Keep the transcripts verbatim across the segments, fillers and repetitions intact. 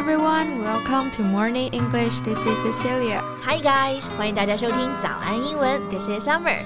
everyone, welcome to Morning English. This is Cecilia. Hi guys, 欢迎大家收听早安英文。This is Summer.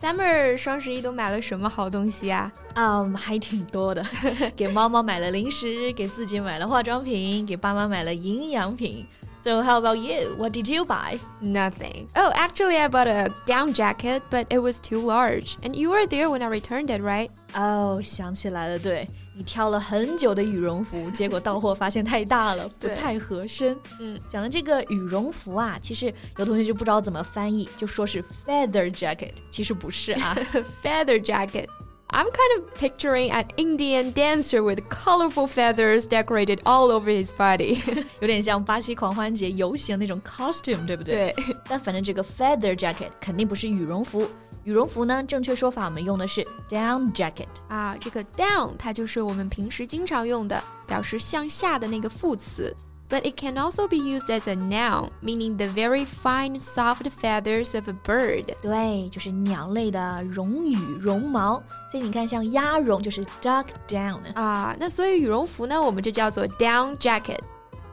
Summer 双十一都买了什么好东西啊？嗯、um, ，还挺多的。给猫猫买了零食，给自己买了化妆品，给爸妈买了营养品。So how about you? What did you buy? Nothing. Oh, actually, I bought a down jacket, but it was too large. And you were there when I returned it, right? Oh, 想起来了，对。你挑了很久的羽绒服，结果到货发现太大了，不太合身。嗯，讲的这个羽绒服啊，其实有同学就不知道怎么翻译，就说是 feather jacket， 其实不是啊。Feather jacket. I'm kind of picturing an Indian dancer with colorful feathers decorated all over his body. 有点像巴西狂欢节游行那种 costume， 对不对？对。但反正这个 feather jacket 肯定不是羽绒服。羽绒服呢，正确说法我们用的是 down jacket 啊，这个 down 它就是我们平时经常用的表示向下的那个副词 but it can also be used as a noun meaning the very fine soft feathers of a bird 对，就是鸟类的绒羽绒毛，所以你看像鸭绒就是 duck down 啊，那所以羽绒服呢我们就叫做 down jacket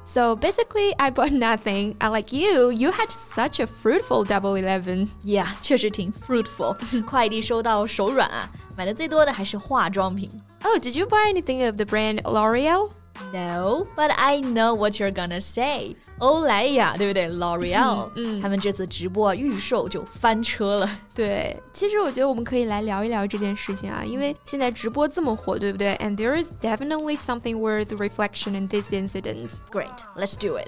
So basically, I bought nothing. Unlike you, you had such a fruitful Double Eleven. Yeah, 确实挺 fruitful. 快递收到手软啊，买的最多的还是化妆品。Oh, did you buy anything of the brand L'Oréal? No, but I know what you're gonna say. 欧莱雅，对不对 ？L'Oréal， 嗯，他们这次直播预售就翻车了。对，其实我觉得我们可以来聊一聊这件事情啊，因为现在直播这么火，对不对 ？And there is definitely something worth reflection in this incident. Great, let's do it.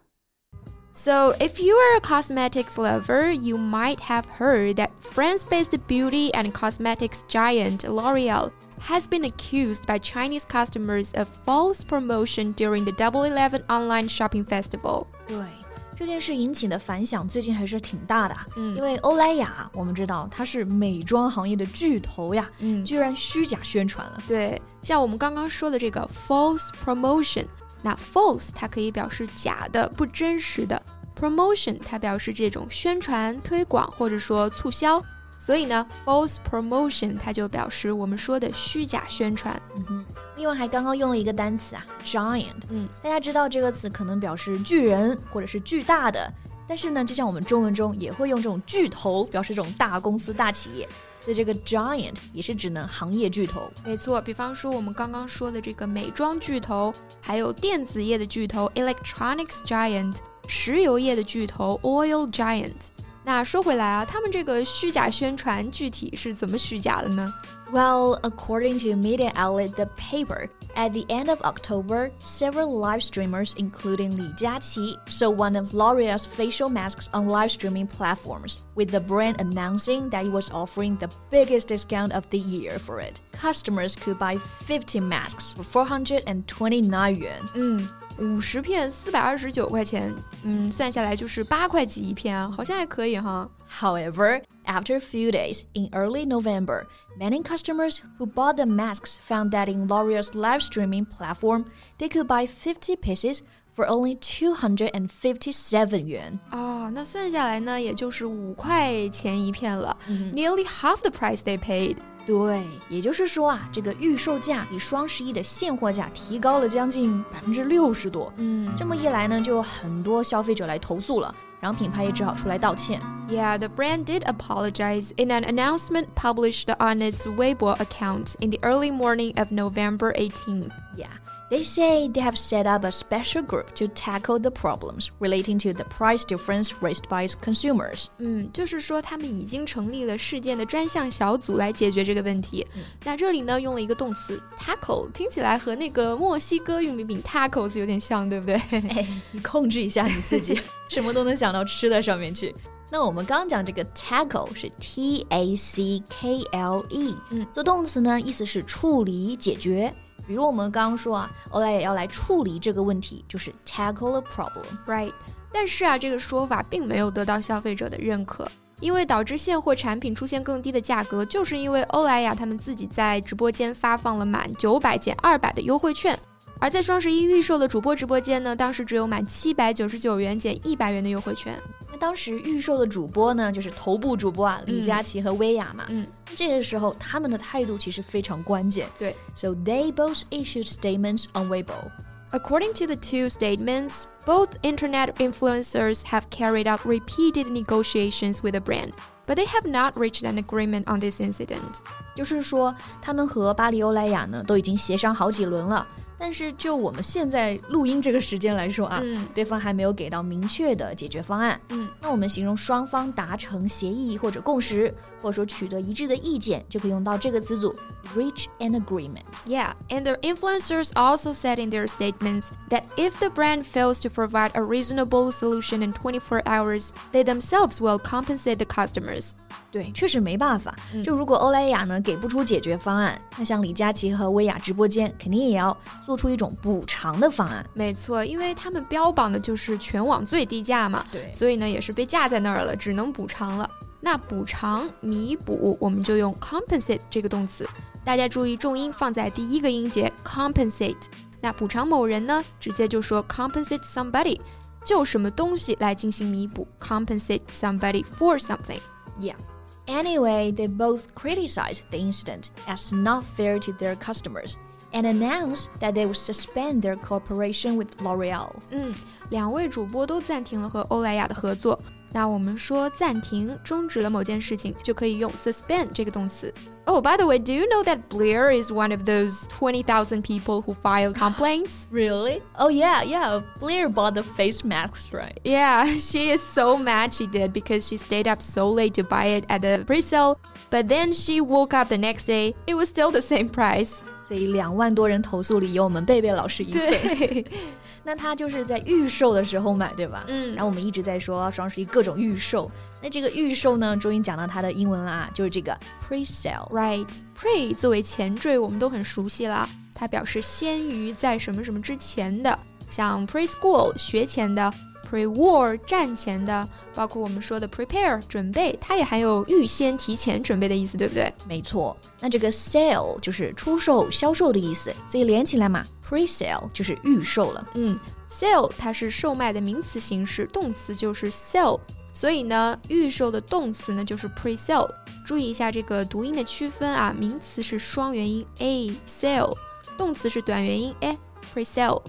So, if you are a cosmetics lover, you might have heard that France-based beauty and cosmetics giant L'Oréal has been accused by Chinese customers of false promotion during the Double Eleven online shopping festival. 对，这件事引起的反响最近还是挺大的，嗯，因为欧莱雅我们知道它是美妆行业的巨头呀，嗯，居然虚假宣传了。对，像我们刚刚说的这个 false promotion。那 false 它可以表示假的不真实的 promotion 它表示这种宣传推广或者说促销所以呢 false promotion 它就表示我们说的虚假宣传、嗯、哼另外还刚刚用了一个单词啊 giant、嗯、大家知道这个词可能表示巨人或者是巨大的但是呢就像我们中文中也会用这种巨头表示这种大公司大企业所以这个 giant 也是指呢行业巨头没错比方说我们刚刚说的这个美妆巨头还有电子业的巨头 electronics giant 石油业的巨头 oil giant 那说回来啊他们这个虚假宣传具体是怎么虚假的呢 Well, according to media outlet The Paper, at the end of October, several live streamers including Li Jiaqi sold one of L'Oréal's facial masks on live streaming platforms, with the brand announcing that it was offering the biggest discount of the year for it. Customers could buy fifty masks for four hundred twenty-nine yuan. 嗯，五十片四百二十九块钱，嗯，算下来就是八块几一片啊，好像还可以哈。However, after a few days, in early November, many customers who bought the masks found that in L'Oréal's live streaming platform, they could buy fifty pieces for only two hundred fifty-seven yuan. 哦，那算下来呢，也就是五块钱一片了， nearly half the price they paid.对，也就是说啊，这个预售价比双十一的现货价提高了将近百分之六十多。嗯，这么一来呢，就有很多消费者来投诉了，然后品牌也只好出来道歉。Yeah, the brand did apologize in an announcement published on its Weibo account in the early morning of November eighteenth. Yeah, they say they have set up a special group to tackle the problems relating to the price difference raised by its consumers. 嗯，就是说他们已经成立了事件的专项小组来解决这个问题。嗯、那这里呢用了一个动词 tackle， 听起来和那个墨西哥玉米饼 tacos 有点像，对不对？哎，你控制一下你自己，什么都能想到吃的上面去。那我们刚讲这个 tackle 是 T A C K L E、嗯、做动词呢意思是处理解决比如我们刚刚说啊欧莱雅要来处理这个问题就是 tackle a problem Right 但是啊这个说法并没有得到消费者的认可因为导致现货产品出现更低的价格，就是因为欧莱雅他们自己在直播间发放了满九百减二百的优惠券，而在双十一预售的主播直播间呢，当时只有满七百九十九元减一百元的优惠券。那当时预售的主播呢，就是头部主播啊，李佳琦和薇娅嘛。嗯，这个时候他们的态度其实非常关键。对。So they both issued statements on Weibo. According to the two statements, both internet influencers have carried out repeated negotiations with the brand, but they have not reached an agreement on this incident. 就是说，他们和巴黎欧莱雅呢，都已经协商好几轮了。但是就我们现在录音这个时间来说啊、嗯、对方还没有给到明确的解决方案、嗯、那我们形容双方达成协议或者共识或者说取得一致的意见就可以用到这个词组 reach an agreement. Yeah, and the influencers also said in their statements that if the brand fails to provide a reasonable solution in twenty-four hours, they themselves will compensate the customers. 对，确实没办法、嗯、就如果欧莱雅呢给不出解决方案，那像李佳琦和薇娅直播间肯定也要做出一种补偿的方案。没错，因为他们标榜的就是全网最低价嘛，对，所以呢也是被架在那儿了，只能补偿了。那补偿弥补我们就用 compensate 这个动词，大家注意重音放在第一个音节 compensate。 那补偿某人呢，直接就说 compensate somebody， 就什么东西来进行弥补， compensate somebody for something. Yeah.Anyway, they both criticized the incident as not fair to their customers and announced that they would suspend their cooperation with L'Oréal. 嗯，两位主播都暂停了和欧莱雅的合作。那我们说暂停，终止了某件事情，就可以用 suspend 这个动词。Oh, by the way, do you know that Blair is one of those twenty thousand people who filed complaints? Really? Oh yeah, yeah, Blair bought the face masks, right? Yeah, she is so mad she did because she stayed up so late to buy it at the pre-sale, but then she woke up the next day, it was still the same price.所以两万多人投诉里有我们贝贝老师一份。那他就是在预售的时候买，对吧？嗯。然后我们一直在说双十一各种预售，那这个预售呢，终于讲到它的英文了啊，就是这个 pre-sale。Right, pre 作为前缀，我们都很熟悉了，它表示先于在什么什么之前的，像 preschool 学前的。Pre-war 战前的，包括我们说的 prepare 准备，它也含有预先提前准备的意思，对不对？没错，那这个 sale 就是出售销售的意思，所以连起来嘛， pre-sale 就是预售了。嗯， sale 它是售卖的名词形式，动词就是 sell， 所以呢预售的动词呢就是 pre-sale。 注意一下这个读音的区分啊，名词是双元音 a sale， 动词是短元音 a pre-sale。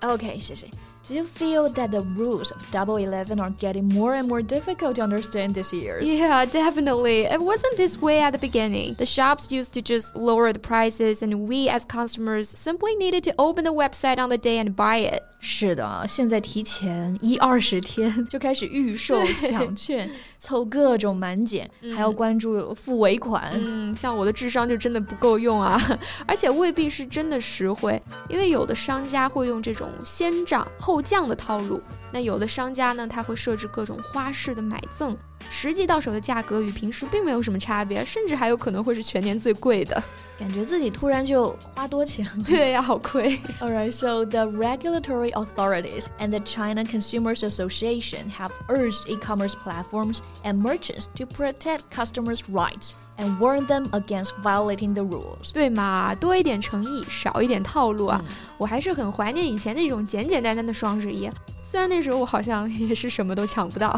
OK， 谢谢。Do you feel that the rules of Double Eleven are getting more and more difficult to understand this year? Yeah, definitely. It wasn't this way at the beginning. The shops used to just lower the prices, and we as customers simply needed to open the website on the day and buy it. 是的，现在提前一二十天就开始预售抢券，凑各种满减，还要关注付尾款。嗯，像我的智商就真的不够用啊，而且未必是真的实惠，因为有的商家会用这种先涨后降的套路，那有的商家呢，他会设置各种花式的买赠，实际到手的价格与平时并没有什么差别，甚至还有可能会是全年最贵的，感觉自己突然就花多钱了。对呀，好亏。Alright, so the regulatory authorities and the China Consumers Association have urged e-commerce platforms and merchants to protect customers' rights and warn them against violating the rules. 对嘛，多一点诚意，少一点套路啊！嗯、我还是很怀念以前那种简简单单的双十一，虽然那时候我好像也是什么都抢不到。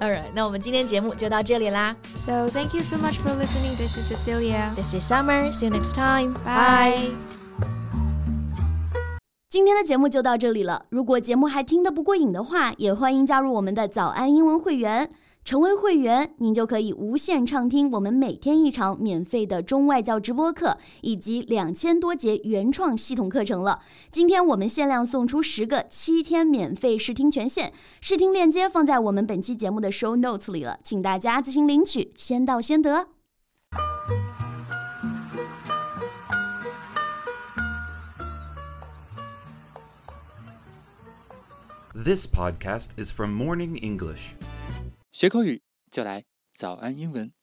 Alright, 那我们今天节目就到这里啦。So thank you so much for listening. This is Cecilia. This is Summer. See you next time. Bye. 今天的节目就到这里了。如果节目还听得不过瘾的话，也欢迎加入我们的早安英文会员。成为会员，您就可以无限畅听我们每天一场免费的中外教直播课，以及两千多节原创系统课程了。今天我们限量送出十个七天免费试听权限，试听链接放在我们本期节目的 show notes 里了，请大家自行领取，先到先得。This podcast is from Morning English。学口语就来早安英文。